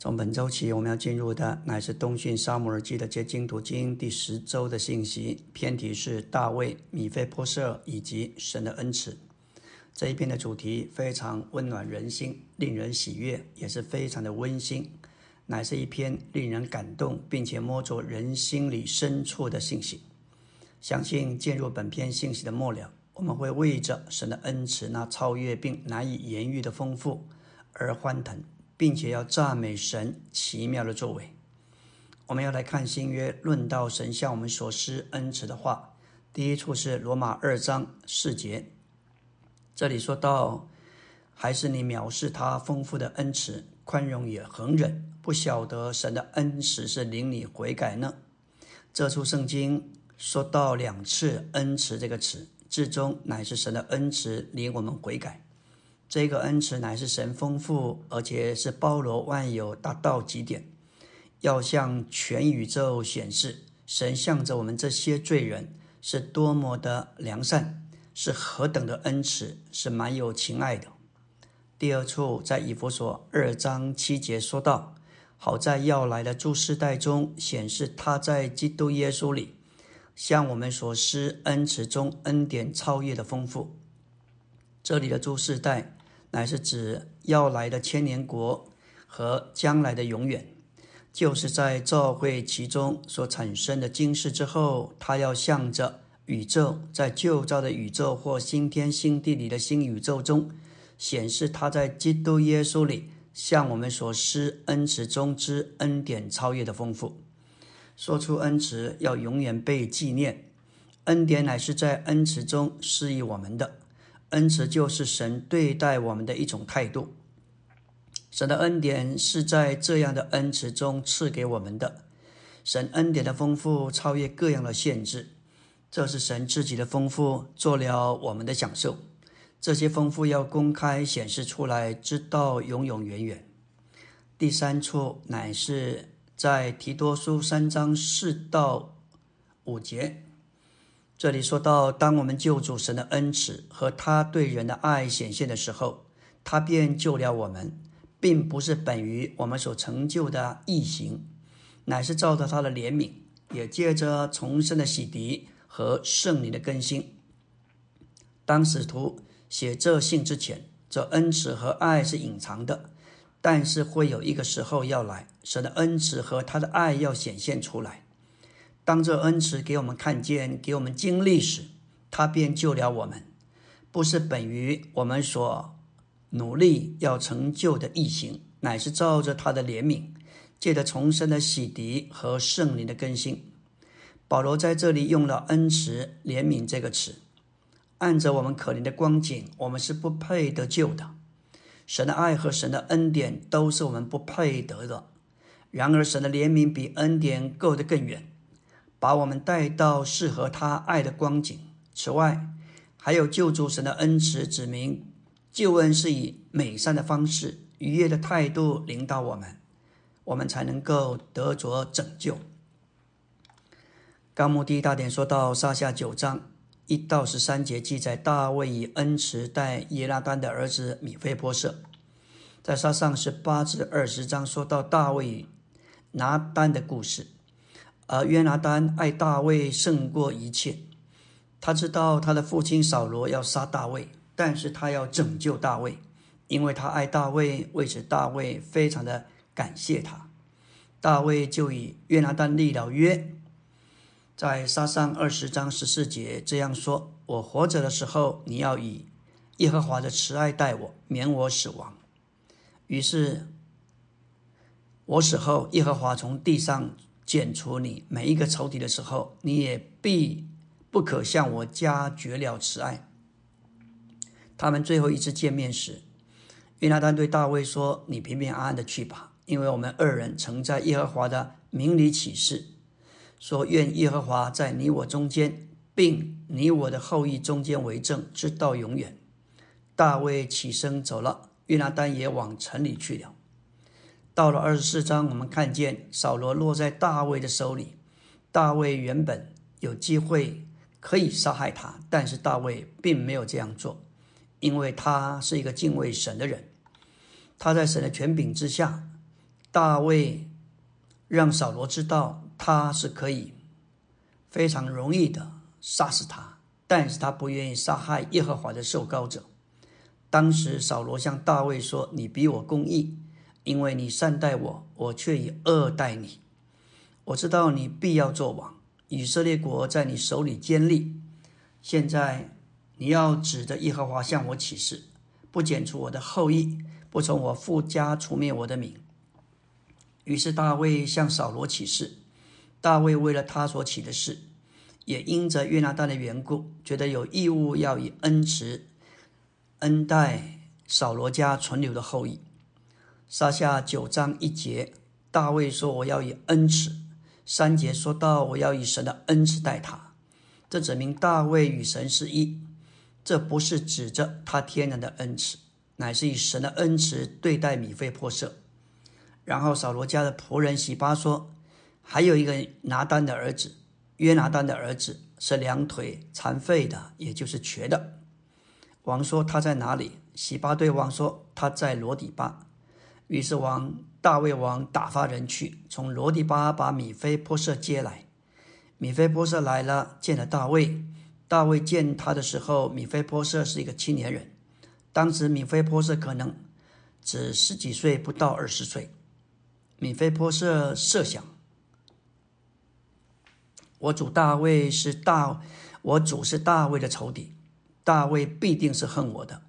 从本周起，我们要进入的乃是东讯撒母耳记的结晶读经第10周的信息，篇题是大卫、米非波设以及神的恩赐。这一篇的主题非常温暖人心，令人喜悦，也是非常的温馨，乃是一篇令人感动并且摸着人心里深处的信息。相信进入本篇信息的末了，我们会为着神的恩赐那超越并难以言喻的丰富而欢腾，并且要赞美神奇妙的作为。我们要来看新约论到神向我们所施恩慈的话。第一处是罗马2章4节，这里说到，还是你藐视他丰富的恩慈，宽容也恒忍，不晓得神的恩慈是领你悔改呢？这处圣经说到2次恩慈这个词，至终乃是神的恩慈领我们悔改。这个恩慈乃是神丰富，而且是包罗万有，达到极点，要向全宇宙显示神向着我们这些罪人是多么的良善，是何等的恩慈，是满有情爱的。第二处在以弗所2章7节说到，好在要来的诸世代中显示他在基督耶稣里向我们所施恩慈中恩典超越的丰富。这里的诸世代乃是指要来的千年国和将来的永远，就是在召会其中所产生的今世之后，他要向着宇宙，在旧造的宇宙或新天新地里的新宇宙中显示他在基督耶稣里向我们所施恩慈中之恩典超越的丰富。说出恩慈要永远被纪念，恩典乃是在恩慈中施予我们的，恩慈就是神对待我们的一种态度。神的恩典是在这样的恩慈中赐给我们的。神恩典的丰富超越各样的限制，这是神自己的丰富做了我们的享受，这些丰富要公开显示出来，直到永永远远。第三处乃是在提多书3章4到5节，这里说到，当我们救主神的恩慈和他对人的爱显现的时候，他便救了我们，并不是本于我们所成就的义行，乃是照着他的怜悯，也借着重生的洗涤和圣灵的更新。当使徒写这信之前，这恩慈和爱是隐藏的，但是会有一个时候要来，神的恩慈和他的爱要显现出来。当这恩慈给我们看见，给我们经历时，他便救了我们，不是本于我们所努力要成就的义行，乃是照着他的怜悯，借着重生的洗涤和圣灵的更新。保罗在这里用了恩慈、怜悯这个词。按着我们可怜的光景，我们是不配得救的，神的爱和神的恩典都是我们不配得的。然而神的怜悯比恩典够得更远，把我们带到适合他爱的光景。此外，还有救主神的恩慈指明，救恩是以美善的方式、愉悦的态度领导我们，我们才能够得着拯救。纲目第一大点说到，撒下9章1到13节记载大卫以恩慈待耶拿单的儿子米非波设。在撒上18至20章说到大卫与拿单的故事。而约拿单爱大卫胜过一切，他知道他的父亲扫罗要杀大卫，但是他要拯救大卫，因为他爱大卫，为此大卫非常的感谢他。大卫就与约拿单立了约，在撒上20章14节这样说，我活着的时候，你要以耶和华的慈爱待我，免我死亡。于是我死后，耶和华从地上剪除你每一个仇敌的时候，你也必不可向我家绝了慈爱。他们最后一次见面时，约拿单对大卫说，你平平安安的去吧，因为我们2人曾在耶和华的名里起誓，说愿耶和华在你我中间，并你我的后裔中间为证，直到永远。大卫起身走了，约拿单也往城里去了。到了24章，我们看见扫罗落在大卫的手里。大卫原本有机会可以杀害他，但是大卫并没有这样做，因为他是一个敬畏神的人，他在神的权柄之下大卫让扫罗知道他是可以非常容易的杀死他，但是他不愿意杀害耶和华的受膏者。当时扫罗向大卫说：“你比我公义，因为你善待我，我却以恶待你。我知道你必要做王，以色列国在你手里坚立。现在你要指着耶和华向我起誓，不剪除我的后裔，不从我父家除灭我的名。”于是大卫向扫罗起誓，大卫为了他所起的誓，也因着约拿单的缘故，觉得有义务要以恩慈恩待扫罗家存留的后裔。撒下9章1节，大卫说：“我要以恩慈。”3节说到：“我要以神的恩慈待他。”这指明大卫与神是一，这不是指着他天然的恩慈，乃是以神的恩慈对待米非波设。然后扫罗家的仆人洗巴说：“还有一个拿单的儿子，约拿单的儿子是两腿残废的，也就是瘸的。”王说：“他在哪里？”洗巴对王说：“他在罗底巴。”于是大卫王打发人去，从罗底巴把米非波设接来。米非波设来了，见了大卫。大卫见他的时候，米非波设是一个青年人。当时米非波设可能只10几岁，不到20岁。米非波设设想：我主是大卫的仇敌，大卫必定是恨我的。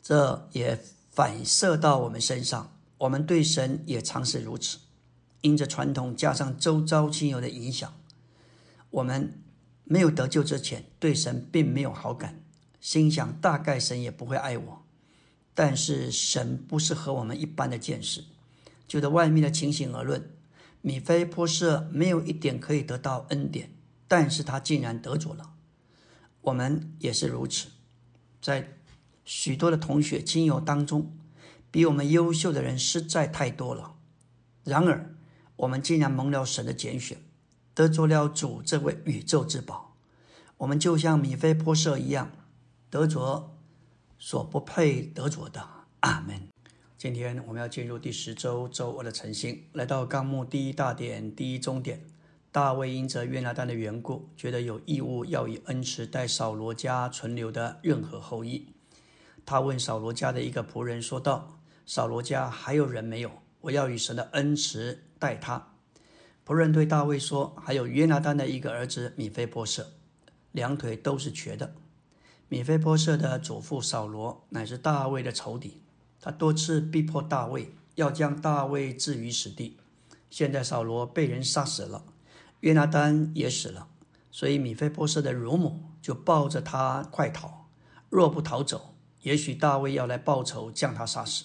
这也反射到我们身上，我们对神也常是如此。因着传统加上周遭亲友的影响，我们没有得救之前对神并没有好感，心想大概神也不会爱我。但是神不是和我们一般的见识，就在外面的情形而论，米非波设没有一点可以得到恩典，但是他竟然得着了。我们也是如此，在许多的同学亲友当中，比我们优秀的人实在太多了。然而我们竟然蒙了神的拣选，得着了主这位宇宙之宝。我们就像米非波设一样，得着所不配得着的。阿们。今天我们要进入第10周周二的晨星，来到纲目第1大点第1中点。大卫因着约拿单的缘故，觉得有义务要以恩慈待扫罗家存留的任何后裔。他问扫罗家的一个仆人说道：“扫罗家还有人没有？我要以神的恩慈待他。”仆人对大卫说：“还有约拿单的一个儿子米非波设，两腿都是瘸的。”米非波设的祖父扫罗乃是大卫的仇敌，他多次逼迫大卫，要将大卫置于死地。现在扫罗被人杀死了，约拿单也死了，所以米非波设的乳母就抱着他快逃，若不逃走，也许大卫要来报仇，将他杀死。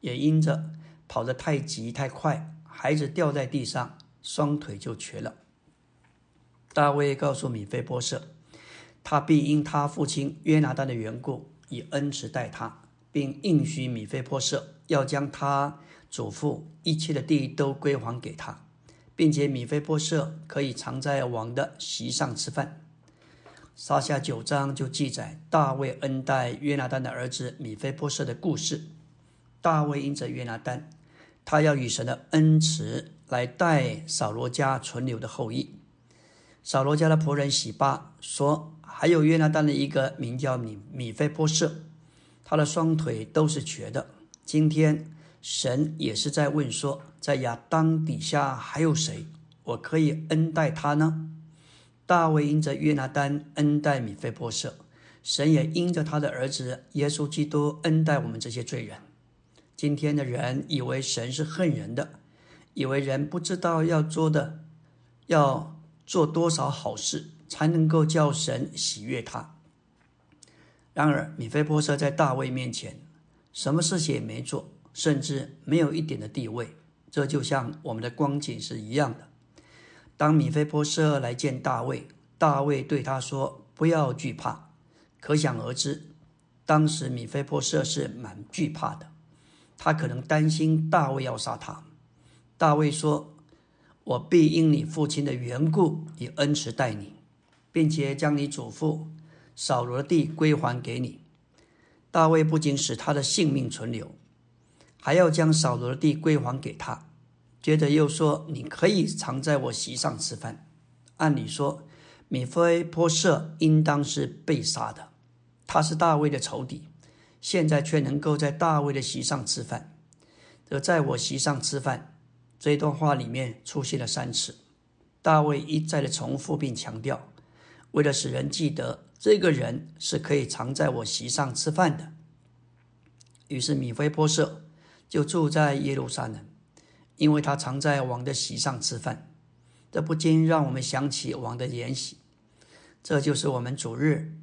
也因着跑得太急太快，孩子掉在地上，双腿就瘸了。大卫告诉米非波设，他必因他父亲约拿单的缘故以恩慈待他，并应许米非波设要将他祖父一切的地都归还给他，并且米非波设可以常在王的席上吃饭。撒下9章就记载大卫恩待约拿单的儿子米非波设的故事。大卫因着约拿单，他要以神的恩慈来待扫罗家存留的后裔。扫罗家的仆人洗巴说：“还有约拿单的一个名叫米非波设，他的双腿都是瘸的。”今天神也是在问说，在亚当底下还有谁我可以恩待他呢？大卫因着约拿单恩待米非波设，神也因着他的儿子耶稣基督恩待我们这些罪人。今天的人以为神是恨人的，以为人不知道要做多少好事才能够叫神喜悦他。然而米非波设在大卫面前什么事情也没做，甚至没有一点的地位。这就像我们的光景是一样的。当米非波设来见大卫，大卫对他说：“不要惧怕。”可想而知，当时米非波设是蛮惧怕的，他可能担心大卫要杀他。大卫说：“我必因你父亲的缘故以恩慈待你，并且将你祖父扫罗的地归还给你。”大卫不仅使他的性命存留，还要将扫罗的地归还给他。接着又说，你可以常在我席上吃饭。按理说，米非波设应当是被杀的，他是大卫的仇敌，现在却能够在大卫的席上吃饭。而在我席上吃饭这段话里面出现了3次，大卫一再的重复并强调，为了使人记得这个人是可以常在我席上吃饭的。于是米非波设就住在耶路撒冷，因为他常在王的席上吃饭。这不禁让我们想起王的筵席，这就是我们主日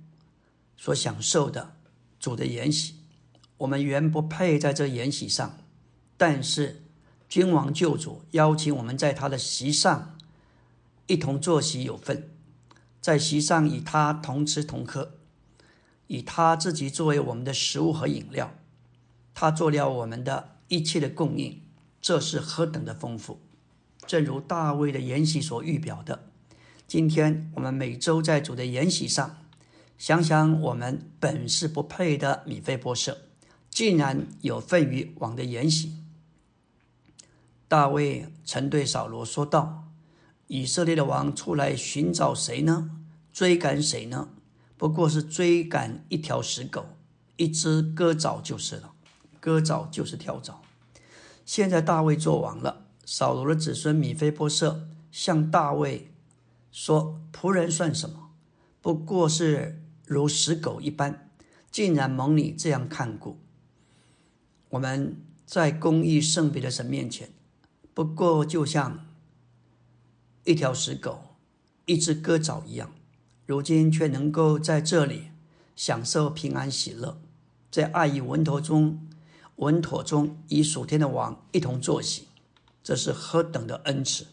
所享受的主的筵席。我们原不配在这筵席上，但是君王救主邀请我们在他的席上一同坐席有份，在席上与他同吃同喝，以他自己作为我们的食物和饮料，他做了我们的一切的供应，这是何等的丰富！正如大卫的筵席所预表的，今天我们每周在主的筵席上，想想我们本是不配的米非波设，竟然有份于王的筵席。大卫曾对扫罗说道：“以色列的王出来寻找谁呢？追赶谁呢？不过是追赶一条死狗，一只割枣就是了。割枣就是跳蚤。”现在大卫做王了，扫罗的子孙米非波设向大卫说：“仆人算什么？不过是如死狗一般，竟然蒙你这样看顾。”我们在公义圣别的神面前，不过就像一条死狗、一只割枣一样，如今却能够在这里享受平安喜乐，在爱与稳妥中与属天的王一同坐席，这是何等的恩赐！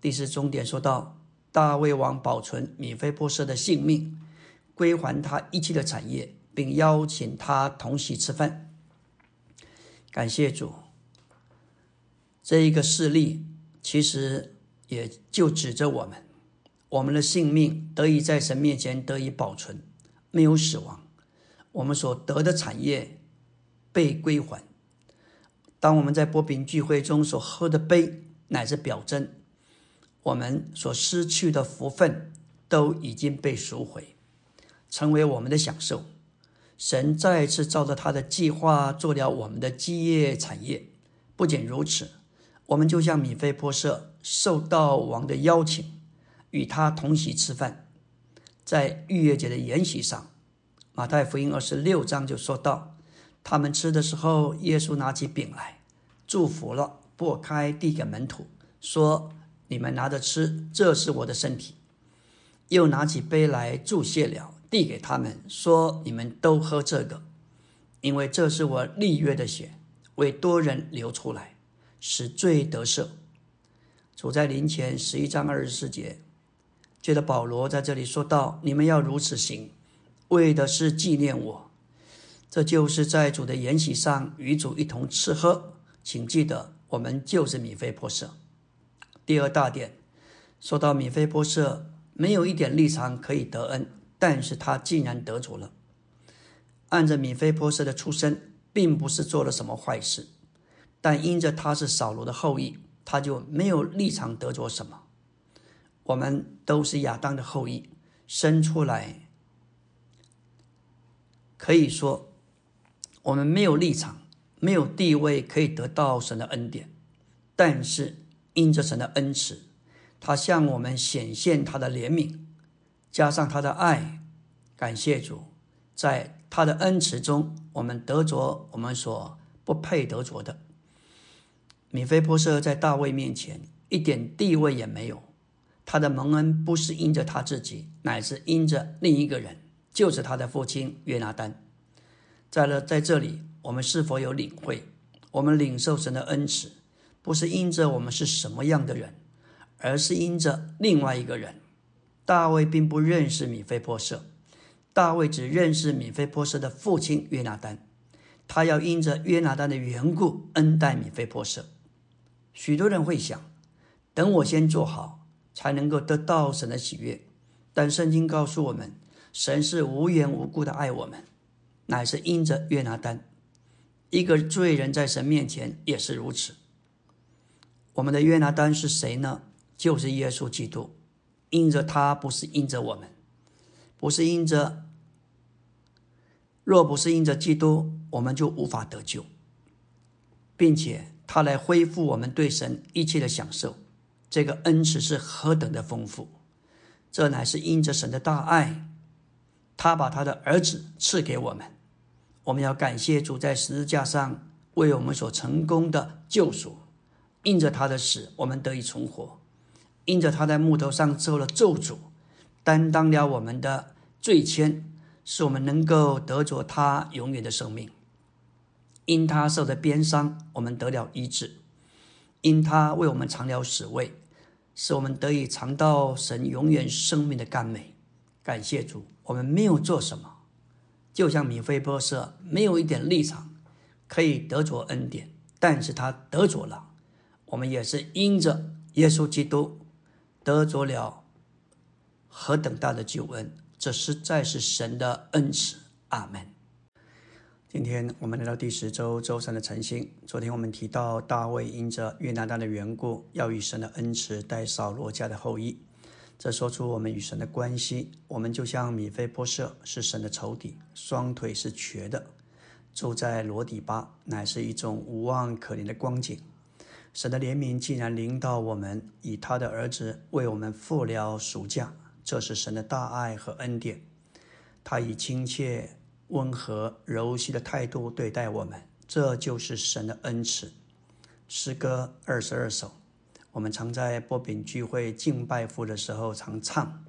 第4终点说到，大卫王保存米非波设的性命，归还他一切的产业，并邀请他同席吃饭。感谢主，这一个事例其实也就指着我们的性命得以在神面前得以保存，没有死亡，我们所得的产业被归还。当我们在擘饼聚会中所喝的杯，乃是表征我们所失去的福分都已经被赎回，成为我们的享受。神再次照着他的计划做了我们的基业产业。不仅如此，我们就像米非波设受到王的邀请，与他同席吃饭。在逾越节的筵席上，马太福音26章就说到，他们吃的时候，耶稣拿起饼来，祝福了，擘开递给门徒，说：“你们拿着吃，这是我的身体。”又拿起杯来祝谢了，递给他们，说：“你们都喝这个，因为这是我立约的血，为多人流出来，使罪得赦。”主在林前11章24节，接着保罗在这里说道：“你们要如此行，为的是纪念我。”这就是在主的筵席上与主一同吃喝。请记得，我们就是米非波设。第2大点说到米非波设没有一点立场可以得恩，但是他竟然得着了。按着米非波设的出身，并不是做了什么坏事，但因着他是扫罗的后裔，他就没有立场得着什么。我们都是亚当的后裔，生出来可以说我们没有立场，没有地位可以得到神的恩典，但是因着神的恩慈，他向我们显现他的怜悯，加上他的爱。感谢主，在他的恩慈中，我们得着我们所不配得着的。米非波设在大卫面前一点地位也没有，他的蒙恩不是因着他自己，乃是因着另一个人，就是他的父亲约拿单。在这里，我们是否有领会？我们领受神的恩慈，不是因着我们是什么样的人，而是因着另外一个人。大卫并不认识米非波设，大卫只认识米非波设的父亲约拿单，他要因着约拿单的缘故恩待米非波设。许多人会想，等我先做好才能够得到神的喜悦，但圣经告诉我们，神是无缘无故的爱我们，乃是因着约拿单。一个罪人在神面前也是如此。我们的约拿单是谁呢？就是耶稣基督。因着他，不是因着我们，不是因着，若不是因着基督，我们就无法得救，并且他来恢复我们对神一切的享受。这个恩赐是何等的丰富，这乃是因着神的大爱，他把他的儿子赐给我们。我们要感谢主在十字架上为我们所成功的救赎，因着他的死我们得以存活，因着他在木头上受了咒诅，担当了我们的罪愆，使我们能够得着他永远的生命。因他受的鞭伤，我们得了医治；因他为我们尝了死味，使我们得以尝到神永远生命的甘美。感谢主，我们没有做什么，就像米非波设没有一点立场可以得着恩典，但是他得着了。我们也是因着耶稣基督得着了何等大的救恩，这实在是神的恩赐。阿们。今天我们来到第10周周三的晨星。昨天我们提到大卫因着约拿单的缘故，要与神的恩赐带扫罗家的后裔，这说出我们与神的关系。我们就像米非波设，是神的仇敌，双腿是瘸的，住在罗底巴，乃是一种无望可怜的光景。神的怜悯既然临到我们，以他的儿子为我们付了赎价，这是神的大爱和恩典。他以亲切、温和、柔细的态度对待我们，这就是神的恩赐。诗歌22首，我们常在擘饼聚会敬拜父的时候常唱。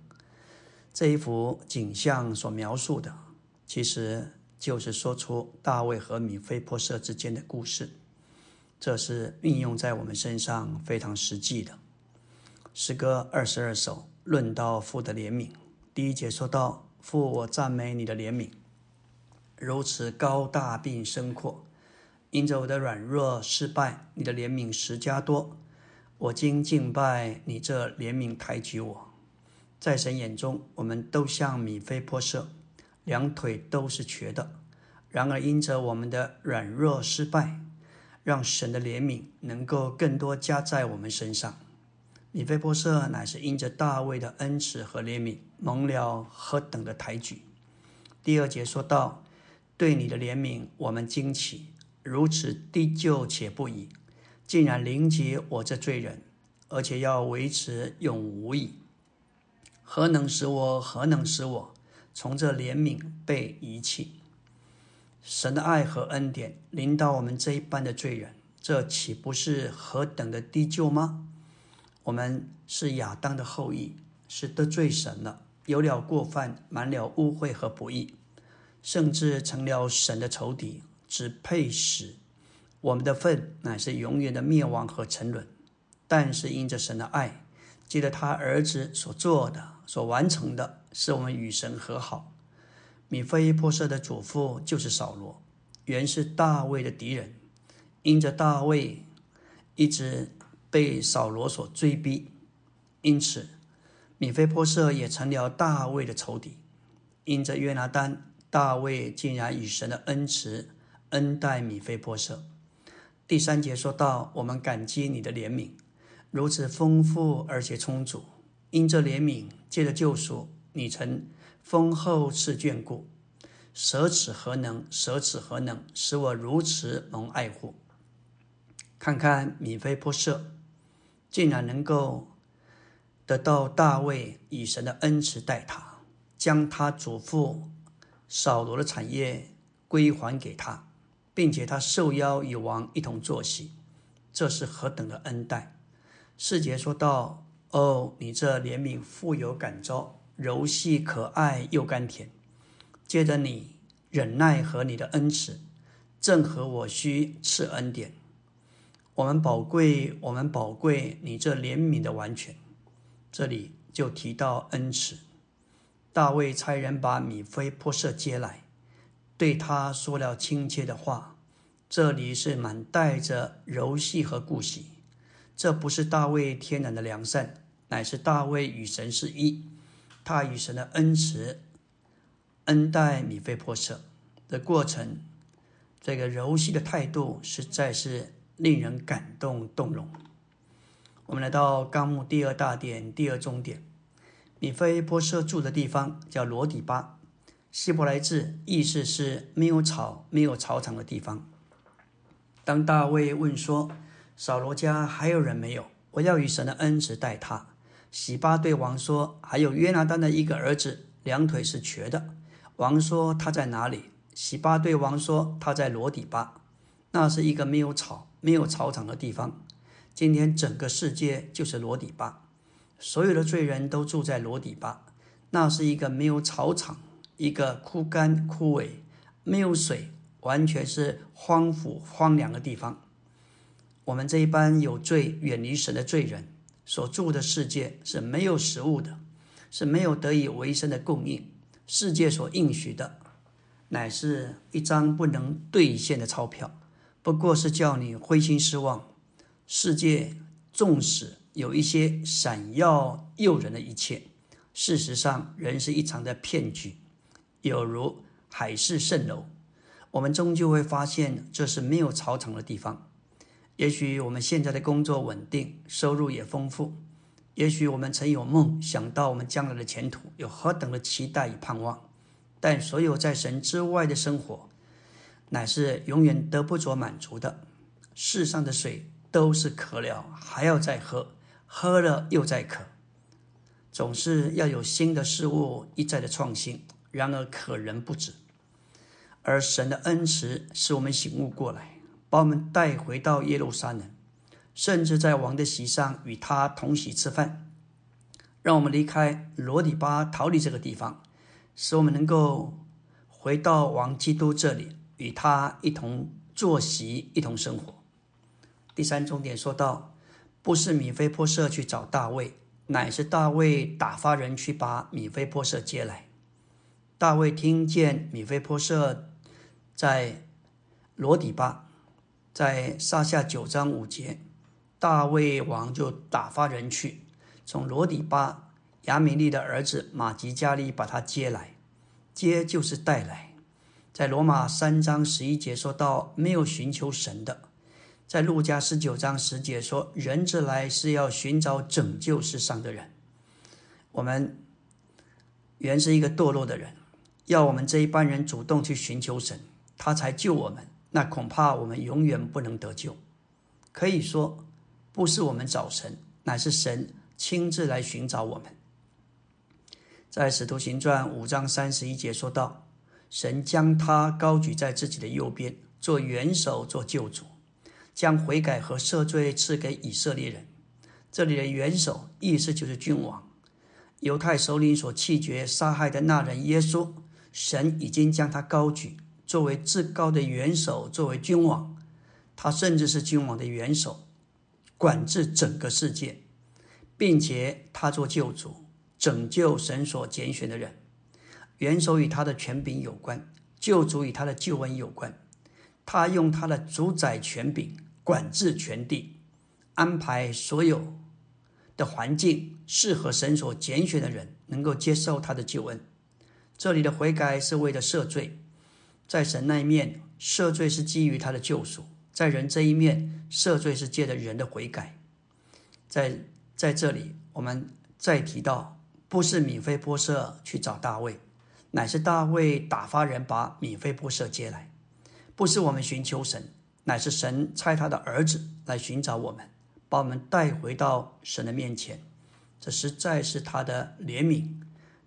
这一幅景象所描述的，其实就是说出大卫和米非波设之间的故事，这是运用在我们身上非常实际的。诗歌22首论到父的怜悯，第1节说到：父，我赞美你的怜悯，如此高大并深阔，因着我的软弱失败，你的怜悯实加多。我今敬拜你，这怜悯抬举我。在神眼中，我们都像米非波设，两腿都是瘸的，然而因着我们的软弱失败，让神的怜悯能够更多加在我们身上。米非波设乃是因着大卫的恩慈和怜悯，蒙了何等的抬举。第2节说到：对你的怜悯我们惊奇，如此低就且不已，竟然临及我这罪人，而且要维持永无已。何能使我，何能使我从这怜悯被遗弃。神的爱和恩典临到我们这一般的罪人，这岂不是何等的低就吗？我们是亚当的后裔，是得罪神了，有了过犯，满了污秽和不义，甚至成了神的仇敌，只配死。我们的份乃是永远的灭亡和沉沦，但是因着神的爱，借着他儿子所做的、所完成的，使我们与神和好。米非波设的祖父就是扫罗，原是大卫的敌人，因着大卫一直被扫罗所追逼，因此米非波设也成了大卫的仇敌。因着约拿单，大卫竟然以神的恩慈恩待米非波设。第3节说到：我们感激你的怜悯，如此丰富而且充足，因这怜悯，借着救赎，你曾丰厚赐眷顾。舍此何能，舍此何能，使我如此蒙爱护。看看米非波设竟然能够得到大卫以神的恩慈待他，将他祖父扫罗的产业归还给他，并且他受邀与王一同坐席，这是何等的恩待。4节说到：哦，你这怜悯富有感召，柔细可爱又甘甜，借着你忍耐和你的恩慈，正合我需赐恩典。我们宝贵，我们宝贵你这怜悯的完全。这里就提到恩慈。大卫差人把米非波设接来，对他说了亲切的话，这里是满带着柔细和顾惜。这不是大卫天然的良善，乃是大卫与神是一，他与神的恩慈恩待米非波设的过程，这个柔细的态度实在是令人感动动容。我们来到纲目第二大点第二重点，米非波设住的地方叫罗底巴，希伯来字意思是没有草、没有草场的地方。当大卫问说扫罗家还有人没有，我要以神的恩慈待他，洗巴对王说还有约拿单的一个儿子，两腿是瘸的。王说他在哪里？洗巴对王说他在罗底巴，那是一个没有草、没有草场的地方。今天整个世界就是罗底巴，所有的罪人都住在罗底巴，那是一个没有草场、一个枯干枯萎、没有水、完全是荒芜荒凉的地方。我们这一般有罪、远离神的罪人所住的世界是没有食物的，是没有得以为生的供应。世界所应许的乃是一张不能兑现的钞票，不过是叫你灰心失望。世界纵使有一些闪耀诱人的一切，事实上人是一场的骗局，有如海市蜃楼。我们终究会发现这是没有草场的地方。也许我们现在的工作稳定，收入也丰富，也许我们曾有梦想到我们将来的前途有何等的期待与盼望，但所有在神之外的生活乃是永远得不着满足的。世上的水都是渴了还要再喝，喝了又再渴，总是要有新的事物一再的创新，然而可人不止。而神的恩慈使我们醒悟过来，把我们带回到耶路撒冷，甚至在王的席上与他同席吃饭，让我们离开罗底巴，逃离这个地方，使我们能够回到王基督这里，与他一同坐席，一同生活。第三重点说到，不是米非波设去找大卫，乃是大卫打发人去把米非波设接来。大卫听见米非波设在罗底巴，在撒下9章5节，大卫王就打发人去，从罗底巴亚米利的儿子马吉加利把他接来，接就是带来。在罗马3章11节说到没有寻求神的，在路加19章10节说人子来是要寻找拯救世上的人。我们原是一个堕落的人，要我们这一班人主动去寻求神，他才救我们，那恐怕我们永远不能得救。可以说不是我们找神，乃是神亲自来寻找我们。在使徒行传5章31节说到，神将他高举在自己的右边，做元首，做救主，将悔改和赦罪赐给以色列人。这里的元首意思就是君王，犹太首领所弃绝杀害的那人耶稣，神已经将他高举作为至高的元首，作为君王，他甚至是君王的元首，管制整个世界，并且他做救主，拯救神所拣选的人。元首与他的权柄有关，救主与他的救恩有关。他用他的主宰权柄管制全地，安排所有的环境适合神所拣选的人能够接受他的救恩。这里的悔改是为了赦罪，在神那一面，赦罪是基于他的救赎；在人这一面，赦罪是借着人的悔改。在这里，我们再提到，不是米非波设去找大卫，乃是大卫打发人把米非波设接来。不是我们寻求神，乃是神差他的儿子来寻找我们，把我们带回到神的面前。这实在是他的怜悯，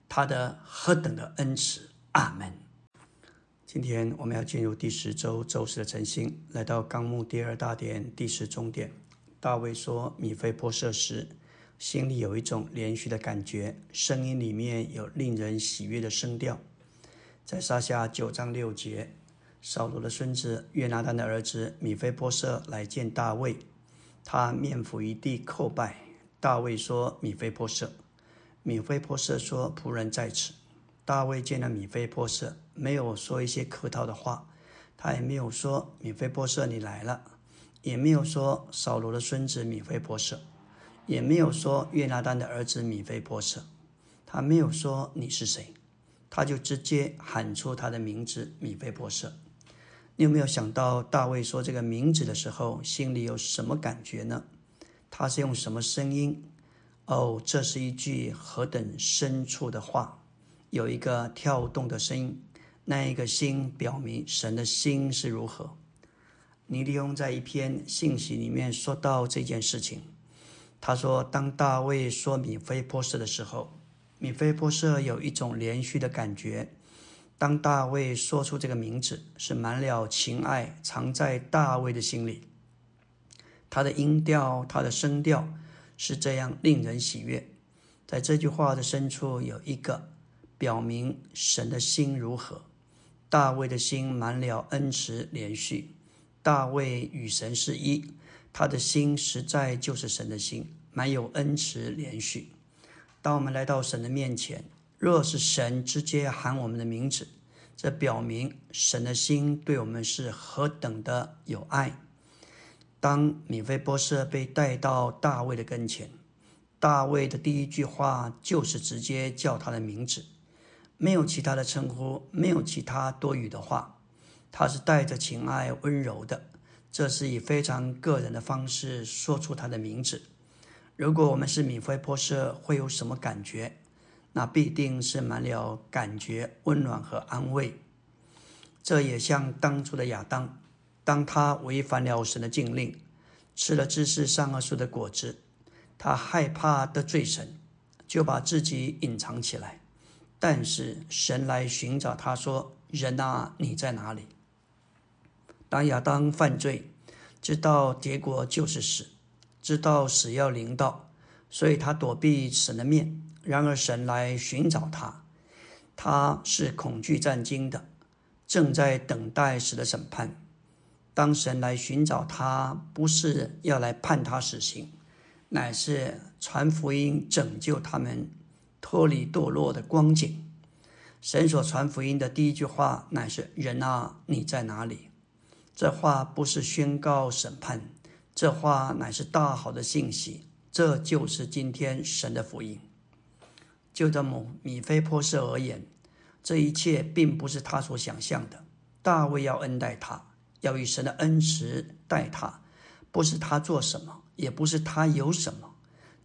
他的何等的恩慈！阿们。今天我们要进入第10周周四的晨星，来到纲目第二大点第10重点。大卫说米非波设时，心里有一种连续的感觉，声音里面有令人喜悦的声调。在撒下9章6节，扫罗的孙子约拿单的儿子米非波设来见大卫，他面伏于地叩拜。大卫说米非波设，米非波设说仆人在此。大卫见了米非波设，没有说一些客套的话，他也没有说米非波设你来了，也没有说扫罗的孙子米非波设，也没有说约拿单的儿子米非波设，他没有说你是谁，他就直接喊出他的名字米非波设。你有没有想到大卫说这个名字的时候，心里有什么感觉呢？他是用什么声音？哦，这是一句何等深处的话，有一个跳动的声音，那一个心表明神的心是如何。尼利翁在一篇信息里面说到这件事情，他说当大卫说米非波设的时候，米非波设有一种连续的感觉。当大卫说出这个名字，是满了情爱，藏在大卫的心里。他的音调，他的声调是这样令人喜悦。在这句话的深处有一个表明神的心如何。大卫的心满了恩慈连续，大卫与神是一，他的心实在就是神的心，满有恩慈连续。当我们来到神的面前，若是神直接喊我们的名字，这表明神的心对我们是何等的有爱。当米非波设被带到大卫的跟前，大卫的第一句话就是直接叫他的名字，没有其他的称呼，没有其他多余的话，他是带着情爱温柔的，这是以非常个人的方式说出他的名字。如果我们是米非波设，会有什么感觉？那必定是满了感觉温暖和安慰。这也像当初的亚当，当他违反了神的禁令，吃了知识善恶树的果子，他害怕得罪神，就把自己隐藏起来。但是神来寻找他，说：“人啊，你在哪里？”当亚当犯罪，知道结果就是死，知道死要临到，所以他躲避神的面。然而神来寻找他，他是恐惧战惊的，正在等待死的审判。当神来寻找他，不是要来判他死刑，乃是传福音拯救他们脱离堕落的光景。神所传福音的第一句话乃是：“人啊，你在哪里？”这话不是宣告审判，这话乃是大好的信息。这就是今天神的福音。就这么米非波设而言，这一切并不是他所想象的。大卫要恩待他，要以神的恩慈待他，不是他做什么，也不是他有什么，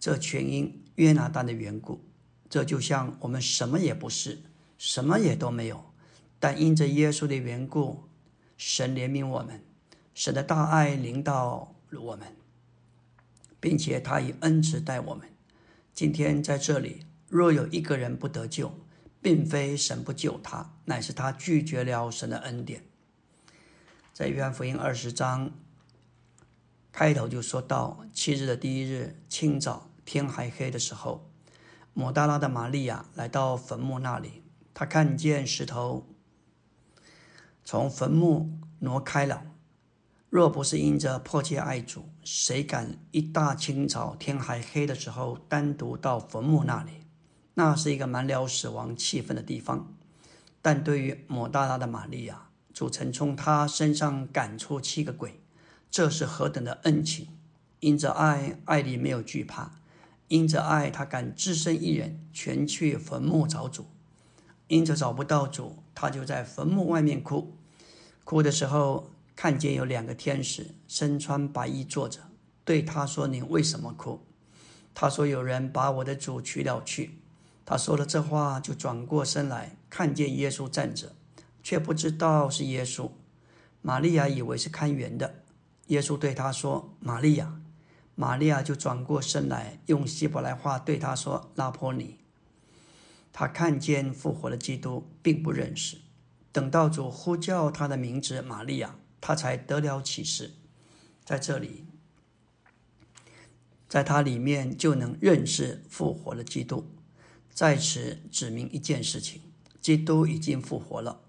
这全因约拿单的缘故。这就像我们什么也不是，什么也都没有，但因着耶稣的缘故，神怜悯我们，神的大爱临到我们，并且他以恩慈待我们。今天在这里，若有一个人不得救，并非神不救他，乃是他拒绝了神的恩典。在约翰福音20章开头就说到，七日的第一日清早，天还黑的时候，抹大拉的玛利亚来到坟墓那里，她看见石头从坟墓挪开了。若不是因着迫切爱主，谁敢一大清早天还黑的时候单独到坟墓那里？那是一个满了死亡气氛的地方。但对于抹大拉的玛利亚，主曾从他身上赶出7个鬼，这是何等的恩情！因着爱，爱里没有惧怕；因着爱，他敢只身一人全去坟墓找主；因着找不到主，他就在坟墓外面哭。哭的时候，看见有2个天使身穿白衣坐着，对他说：“你为什么哭？”他说：“有人把我的主取了去。”他说了这话，就转过身来，看见耶稣站着，却不知道是耶稣。玛利亚以为是看园的。耶稣对他说：“玛利亚。”玛利亚就转过身来，用希伯来话对他说：“拉波尼。”他看见复活的基督，并不认识。等到主呼叫他的名字玛利亚，他才得了启示。在这里，在他里面就能认识复活的基督。在此指明一件事情：基督已经复活了。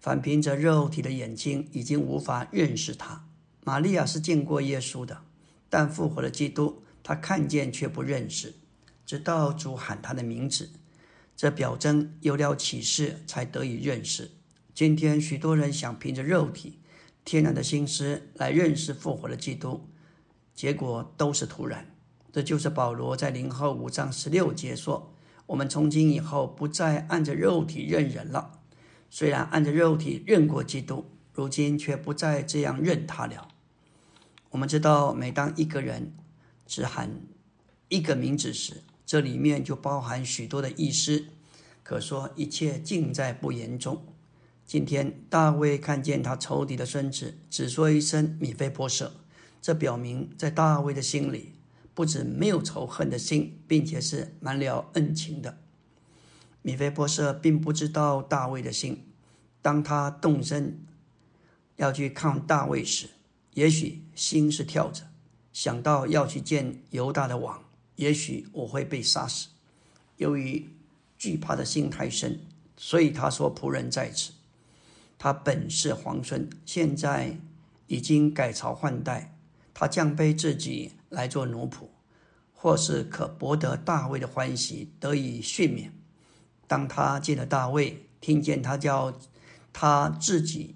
凡凭着肉体的眼睛已经无法认识他。玛利亚是见过耶稣的，但复活的基督他看见却不认识，直到主喊他的名字。这表征有了启示才得以认识。今天许多人想凭着肉体天然的心思来认识复活的基督，结果都是突然。这就是保罗在林后5章16节说：“我们从今以后不再按着肉体认人了。”虽然按着肉体认过基督，如今却不再这样认他了。我们知道，每当一个人只喊一个名字时，这里面就包含许多的意思，可说一切尽在不言中。今天大卫看见他仇敌的孙子只说一声米非波设，这表明在大卫的心里不止没有仇恨的心，并且是满了恩情的。米非波设并不知道大卫的心，当他动身要去看大卫时，也许心是跳着，想到要去见犹大的王，也许我会被杀死。由于惧怕的心太深，所以他说仆人在此。他本是皇孙，现在已经改朝换代，他降卑自己来做奴仆，或是可博得大卫的欢喜，得以训勉。当他见了大卫，听见他叫他自己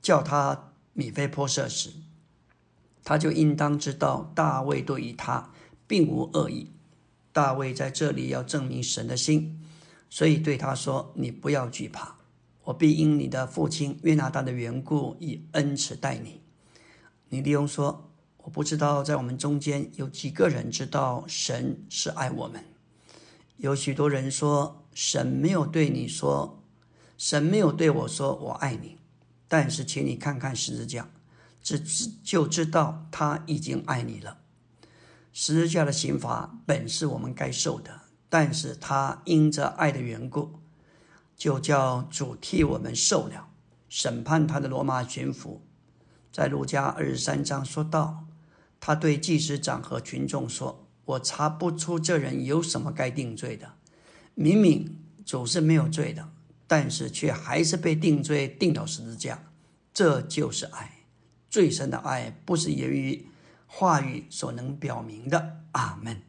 叫他米非波设时，他就应当知道大卫对于他并无恶意。大卫在这里要证明神的心，所以对他说，你不要惧怕，我必因你的父亲约拿单的缘故以恩慈待你。尼利翁说，我不知道在我们中间有几个人知道神是爱我们。有许多人说，神没有对我说我爱你，但是请你看看十字架，就知道他已经爱你了。十字架的刑罚本是我们该受的，但是他因着爱的缘故，就叫主替我们受了审判。他的罗马巡抚在路加23章说道，他对祭司长和群众说，我查不出这人有什么该定罪的，明明主是没有罪的，但是却还是被定罪，定到十字架。这就是爱，最深的爱不是言语话语所能表明的。阿们。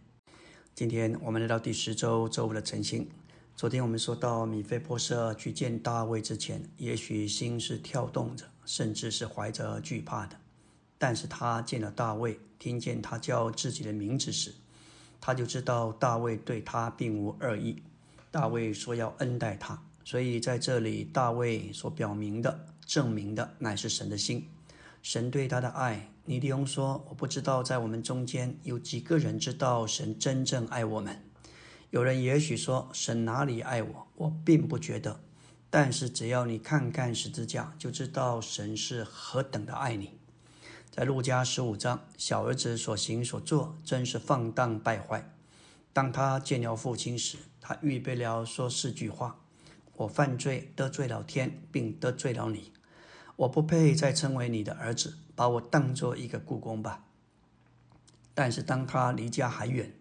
今天我们来到第10周周五的晨星。昨天我们说到，米非波设去见大卫之前，也许心是跳动着，甚至是怀着惧怕的，但是他见了大卫，听见他叫自己的名字时，他就知道大卫对他并无恶意。大卫说要恩待他，所以在这里大卫所表明的证明的乃是神的心，神对他的爱。尼利翁说，我不知道在我们中间有几个人知道神真正爱我们。有人也许说，神哪里爱我，我并不觉得。但是只要你看看十字架，就知道神是何等的爱你。在路加15章，小儿子所行所做真是放荡败坏。当他见了父亲时，他预备了说4句话，我犯罪得罪了天，并得罪了你，我不配再称为你的儿子，把我当作一个雇工吧。但是当他离家还远，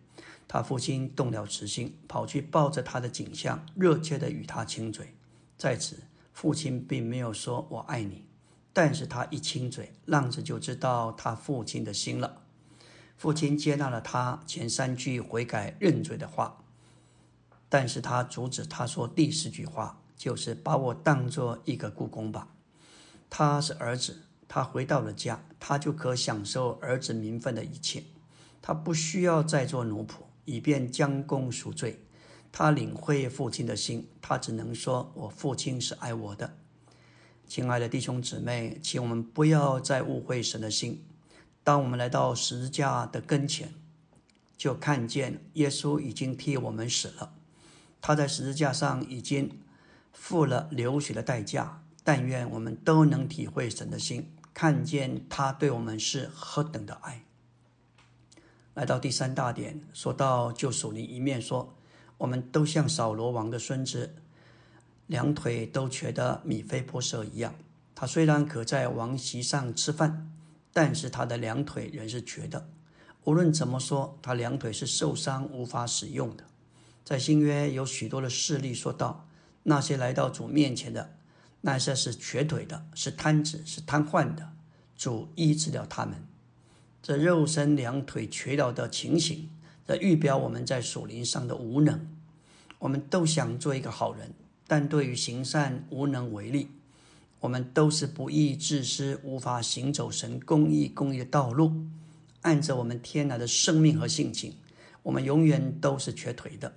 他父亲动了慈心，跑去抱着他的颈项，热切地与他亲嘴。在此父亲并没有说我爱你，但是他一亲嘴，浪子就知道他父亲的心了。父亲接纳了他前3句悔改认罪的话，但是他阻止他说第10句话，就是把我当作一个雇工吧。他是儿子，他回到了家，他就可享受儿子名分的一切，他不需要再做奴仆以便将功赎罪。他领会父亲的心，他只能说我父亲是爱我的。亲爱的弟兄姊妹，请我们不要再误会神的心。当我们来到十字架的跟前，就看见耶稣已经替我们死了，他在十字架上已经付了流血的代价。但愿我们都能体会神的心，看见他对我们是何等的爱。来到第3大点，说到就属灵一面说，我们都像扫罗王的孙子两腿都瘸的米非波设一样，他虽然可在王席上吃饭，但是他的两腿仍是瘸的。无论怎么说，他两腿是受伤无法使用的。在新约有许多的事例说到，那些来到主面前的，那些是瘸腿的，是瘫子，是瘫痪的，主医治了他们。这肉身两腿瘸了的情形，这预表我们在属灵上的无能。我们都想做一个好人，但对于行善无能为力。我们都是不义自私，无法行走神公义的道路。按着我们天然的生命和性情，我们永远都是瘸腿的。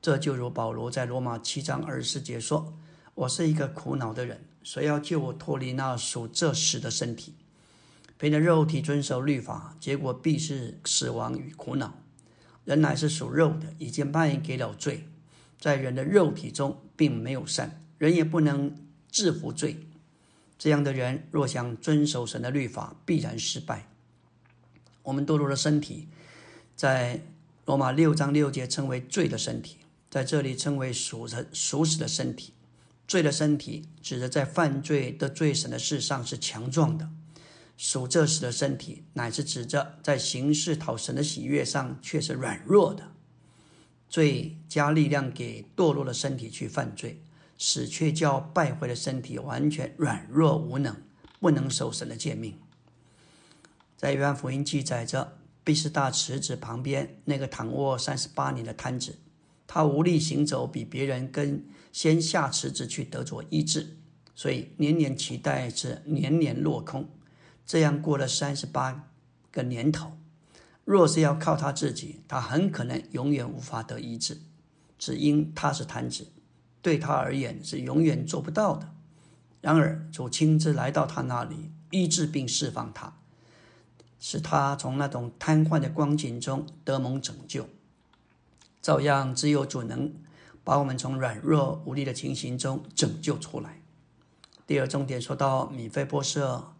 这就如保罗在罗马7章24节说，我是一个苦恼的人，谁要救我脱离那属这死的身体？凭着肉体遵守律法，结果必是死亡与苦恼。人乃是属肉的，已经卖给了罪。在人的肉体中并没有善，人也不能制服罪。这样的人若想遵守神的律法，必然失败。我们堕落的身体，在罗马6章6节称为罪的身体，在这里称为属死的身体。罪的身体指的在犯罪的罪神的事上是强壮的，属这死的身体乃是指着在行事讨神的喜悦上却是软弱的。罪加力量给堕落的身体去犯罪，使却叫败坏的身体完全软弱无能，不能守神的诫命。在约翰福音记载着毕士大池子旁边那个躺卧38年的摊子，他无力行走，比别人跟先下池子去得着医治，所以年年期待是年年落空。这样过了38个年头，若是要靠他自己，他很可能永远无法得医治，只因他是摊子，对他而言是永远做不到的。然而主亲自来到他那里，医治并释放他，使他从那种瘫痪的光景中得蒙拯救。照样，只有主能把我们从软弱无力的情形中拯救出来。第二重点说到米非波设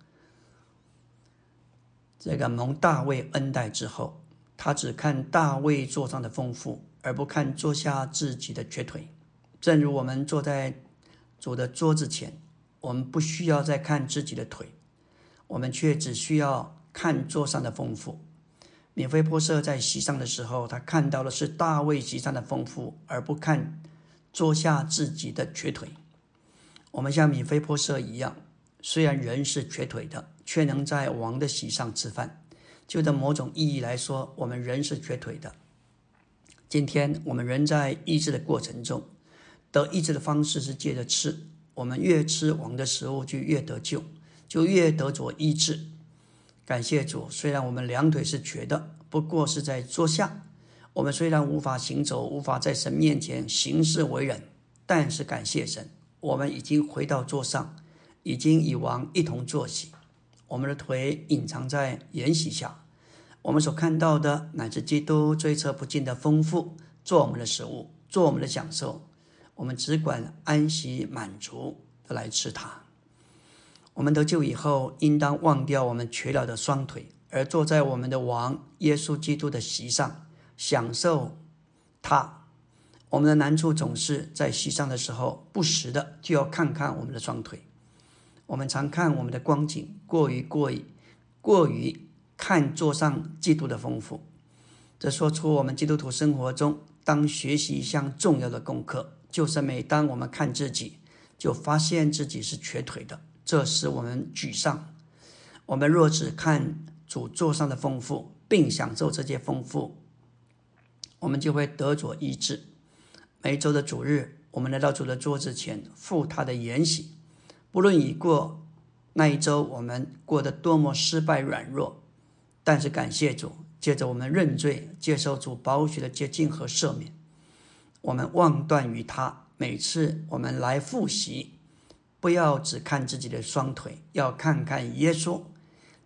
这个蒙大卫恩待之后，他只看大卫座上的丰富，而不看坐下自己的瘸腿。正如我们坐在主的桌子前，我们不需要再看自己的腿，我们却只需要看桌上的丰富。米非波设在席上的时候，他看到的是大卫席上的丰富，而不看桌下自己的瘸腿。我们像米非波设一样，虽然人是瘸腿的，却能在王的席上吃饭。就在某种意义来说，我们人是瘸腿的。今天我们人在医治的过程中，得医治的方式是借着吃，我们越吃王的食物就越得救，就越得着医治。感谢主，虽然我们两腿是瘸的，不过是在桌下。我们虽然无法行走，无法在神面前行事为人，但是感谢神，我们已经回到桌上，已经与王一同坐席。我们的腿隐藏在筵席下，我们所看到的乃是基督追测不尽的丰富，做我们的食物，做我们的享受。我们只管安息满足的来吃它。我们得救以后，应当忘掉我们瘸了的双腿，而坐在我们的王耶稣基督的席上，享受他。我们的难处总是在席上的时候，不时的就要看看我们的双腿。我们常看我们的光景，过于看桌上基督的丰富。这说出我们基督徒生活中当学习一项重要的功课，就是每当我们看自己，就发现自己是瘸腿的，这使我们沮丧。我们若只看主座上的丰富，并享受这些丰富，我们就会得着医治。每周的主日，我们来到主的桌子前，赴他的筵席。不论已过那一周我们过得多么失败软弱，但是感谢主，借着我们认罪，接受主宝血的洁净和赦免，我们忘断于他。每次我们来复习，不要只看自己的双腿，要看看耶稣。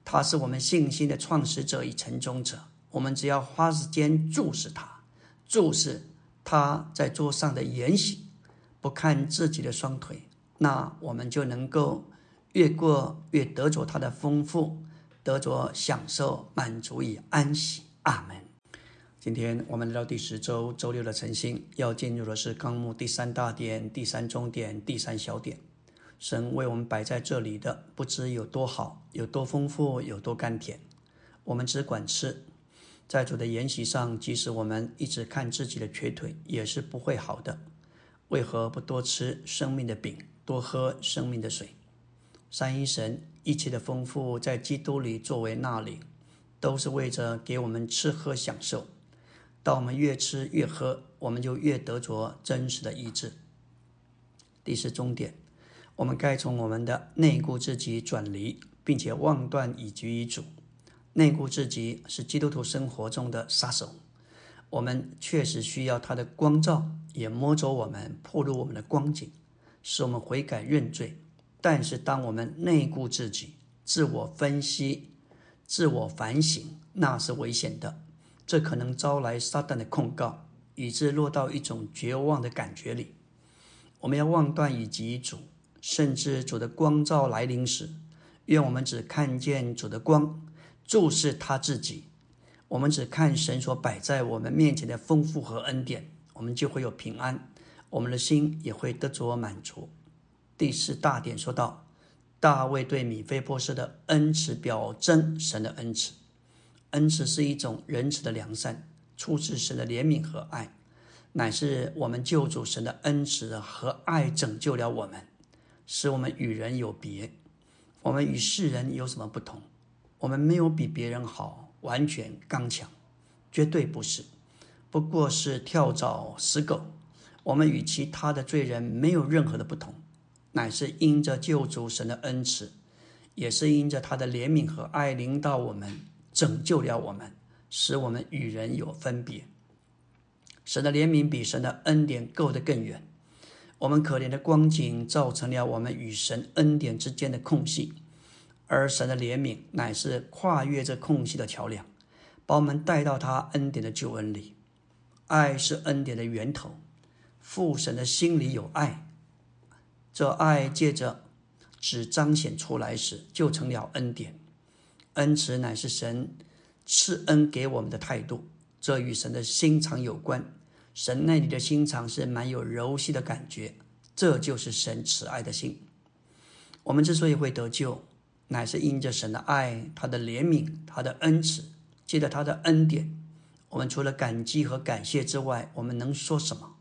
他是我们信心的创始者与成终者，我们只要花时间注视他，注视他在桌上的筵席，不看自己的双腿，那我们就能够越得着他的丰富，得着享受满足与安息。阿们。今天我们来到第10周周六的晨星，要进入的是纲目第3大点、第3中点、第3小点。神为我们摆在这里的不知有多好，有多丰富，有多甘甜，我们只管吃。在主的筵席上，即使我们一直看自己的瘸腿，也是不会好的。为何不多吃生命的饼，多喝生命的水？三一神一切的丰富在基督里作为纳领，都是为着给我们吃喝享受。当我们越吃越喝，我们就越得着真实的医治。第10中点，我们该从我们的内顾自己转离，并且忘断以及于主。内顾自己是基督徒生活中的杀手，我们确实需要他的光照，也摸走我们，暴露我们的光景，使我们悔改认罪，但是当我们内顾自己，自我分析，自我反省，那是危险的，这可能招来撒旦的控告，以致落到一种绝望的感觉里。我们要望断以及主，甚至主的光照来临时，愿我们只看见主的光，注视他自己，我们只看神所摆在我们面前的丰富和恩典，我们就会有平安，我们的心也会得着满足。第四大点说到，大卫对米非波设的恩慈表征神的恩慈。恩慈是一种仁慈的良善，出自神的怜悯和爱，乃是我们救主神的恩慈和爱拯救了我们，使我们与人有别。我们与世人有什么不同？我们没有比别人好，完全刚强，绝对不是，不过是跳蚤死狗。我们与其他的罪人没有任何的不同，乃是因着救主神的恩慈，也是因着他的怜悯和爱临到我们，拯救了我们，使我们与人有分别。神的怜悯比神的恩典够得更远。我们可怜的光景造成了我们与神恩典之间的空隙，而神的怜悯乃是跨越这空隙的桥梁，把我们带到他恩典的救恩里。爱是恩典的源头，父神的心里有爱，这爱借着只彰显出来时，就成了恩典。恩慈乃是神赐恩给我们的态度，这与神的心肠有关。神那里的心肠是蛮有柔细的感觉，这就是神慈爱的心。我们之所以会得救，乃是因着神的爱，他的怜悯，他的恩慈，借着他的恩典。我们除了感激和感谢之外，我们能说什么？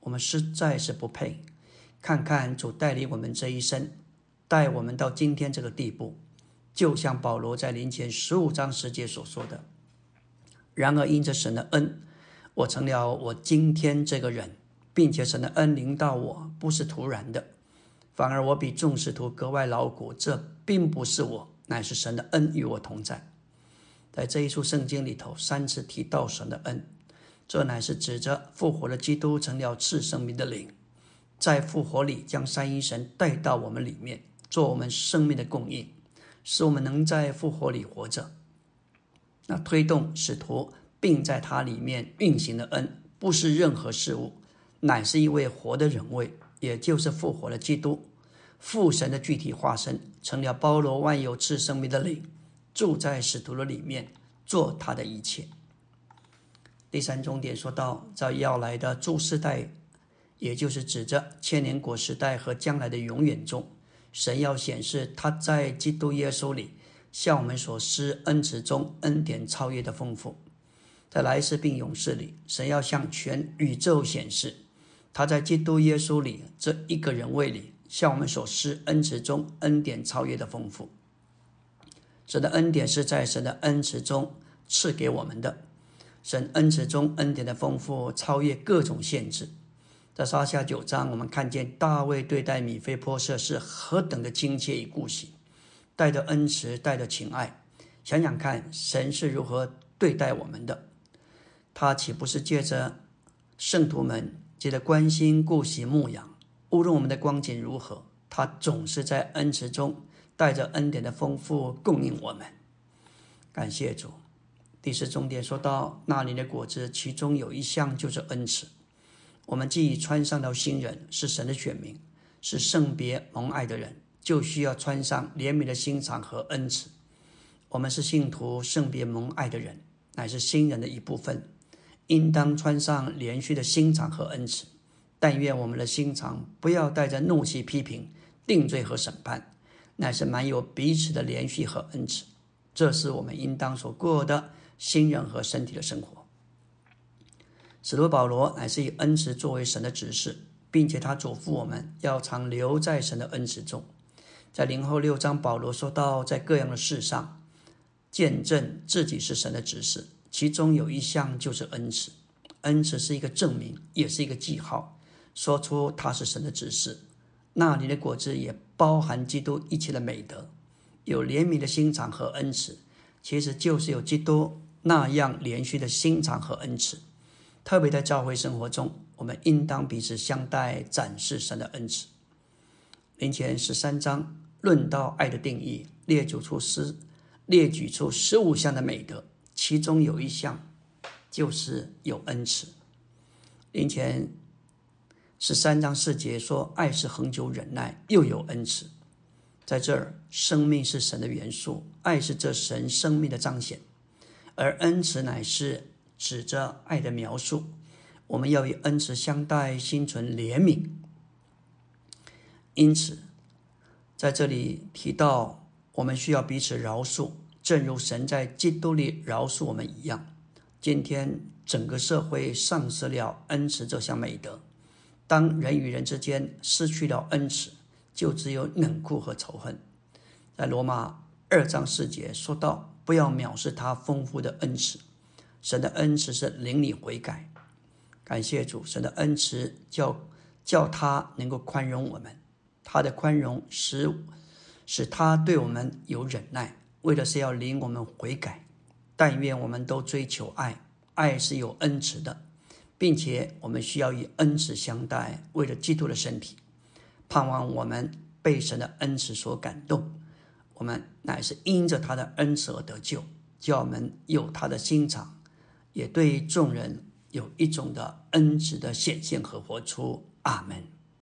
我们实在是不配。看看主带领我们这一生，带我们到今天这个地步，就像保罗在林前15章10节所说的，然而因着神的恩，我成了我今天这个人，并且神的恩临到我不是突然的，反而我比众使徒格外劳苦，这并不是我，乃是神的恩与我同在。在这一处圣经里头3次提到神的恩，这乃是指着复活的基督成了赐生命的灵，在复活里将三一神带到我们里面，做我们生命的供应，使我们能在复活里活着。那推动使徒并在他里面运行的恩，不是任何事物，乃是一位活的人位，也就是复活的基督，父神的具体化身，成了包罗万有赐生命的灵，住在使徒的里面，做他的一切。第三重点说到，在要来的诸世代，也就是指着千年国时代和将来的永远中，神要显示他在基督耶稣里向我们所施恩慈中恩典超越的丰富。在来世并永世里，神要向全宇宙显示他在基督耶稣里这一个人位里向我们所施恩慈中恩典超越的丰富。神的恩典是在神的恩慈中赐给我们的，神恩慈中恩典的丰富超越各种限制。在撒下9章，我们看见大卫对待米非波设是何等的亲切与顾惜，带着恩慈，带着情爱。想想看，神是如何对待我们的，他岂不是借着圣徒们，借着关心顾惜牧养，无论我们的光景如何，他总是在恩慈中带着恩典的丰富供应我们。感谢主。第四重点说到，那里的果子其中有一项就是恩慈。我们既已穿上了新人，是神的选民，是圣别蒙爱的人，就需要穿上怜悯的心肠和恩慈。我们是信徒，圣别蒙爱的人，乃是新人的一部分，应当穿上连续的心肠和恩慈。但愿我们的心肠不要带着怒气、批评、定罪和审判，乃是满有彼此的连续和恩慈。这是我们应当所过的新人和身体的生活。使徒保罗乃是以恩慈作为神的指示，并且他嘱咐我们要常留在神的恩慈中。在林后6章，保罗说到，在各样的事上见证自己是神的指示，其中有一项就是恩慈。恩慈是一个证明，也是一个记号，说出他是神的指示。那里的果子也包含基督一切的美德，有怜悯的心肠和恩慈，其实就是有基督那样连续的心肠和恩慈。特别在教会生活中，我们应当彼此相待，展示神的恩慈。林前13章论到爱的定义，列举出15项的美德，其中有一项就是有恩慈。林前13章4节说，爱是恒久忍耐，又有恩慈。在这儿，生命是神的元素，爱是这神生命的彰显，而恩慈乃是指着爱的描述。我们要以恩慈相待，心存怜悯。因此在这里提到，我们需要彼此饶恕，正如神在基督里饶恕我们一样。今天整个社会丧失了恩慈这项美德，当人与人之间失去了恩慈，就只有冷酷和仇恨。在罗马2章4节说到，不要藐视他丰富的恩慈。神的恩慈是领你悔改，感谢主，神的恩慈叫他能够宽容我们，他的宽容使他对我们有忍耐，为的是要领我们悔改。但愿我们都追求爱，爱是有恩慈的，并且我们需要以恩慈相待，为了基督的身体。盼望我们被神的恩慈所感动，我们乃是因着他的恩慈而得救，叫我们有他的心肠，也对众人有一种的恩慈的显现和活出。阿们。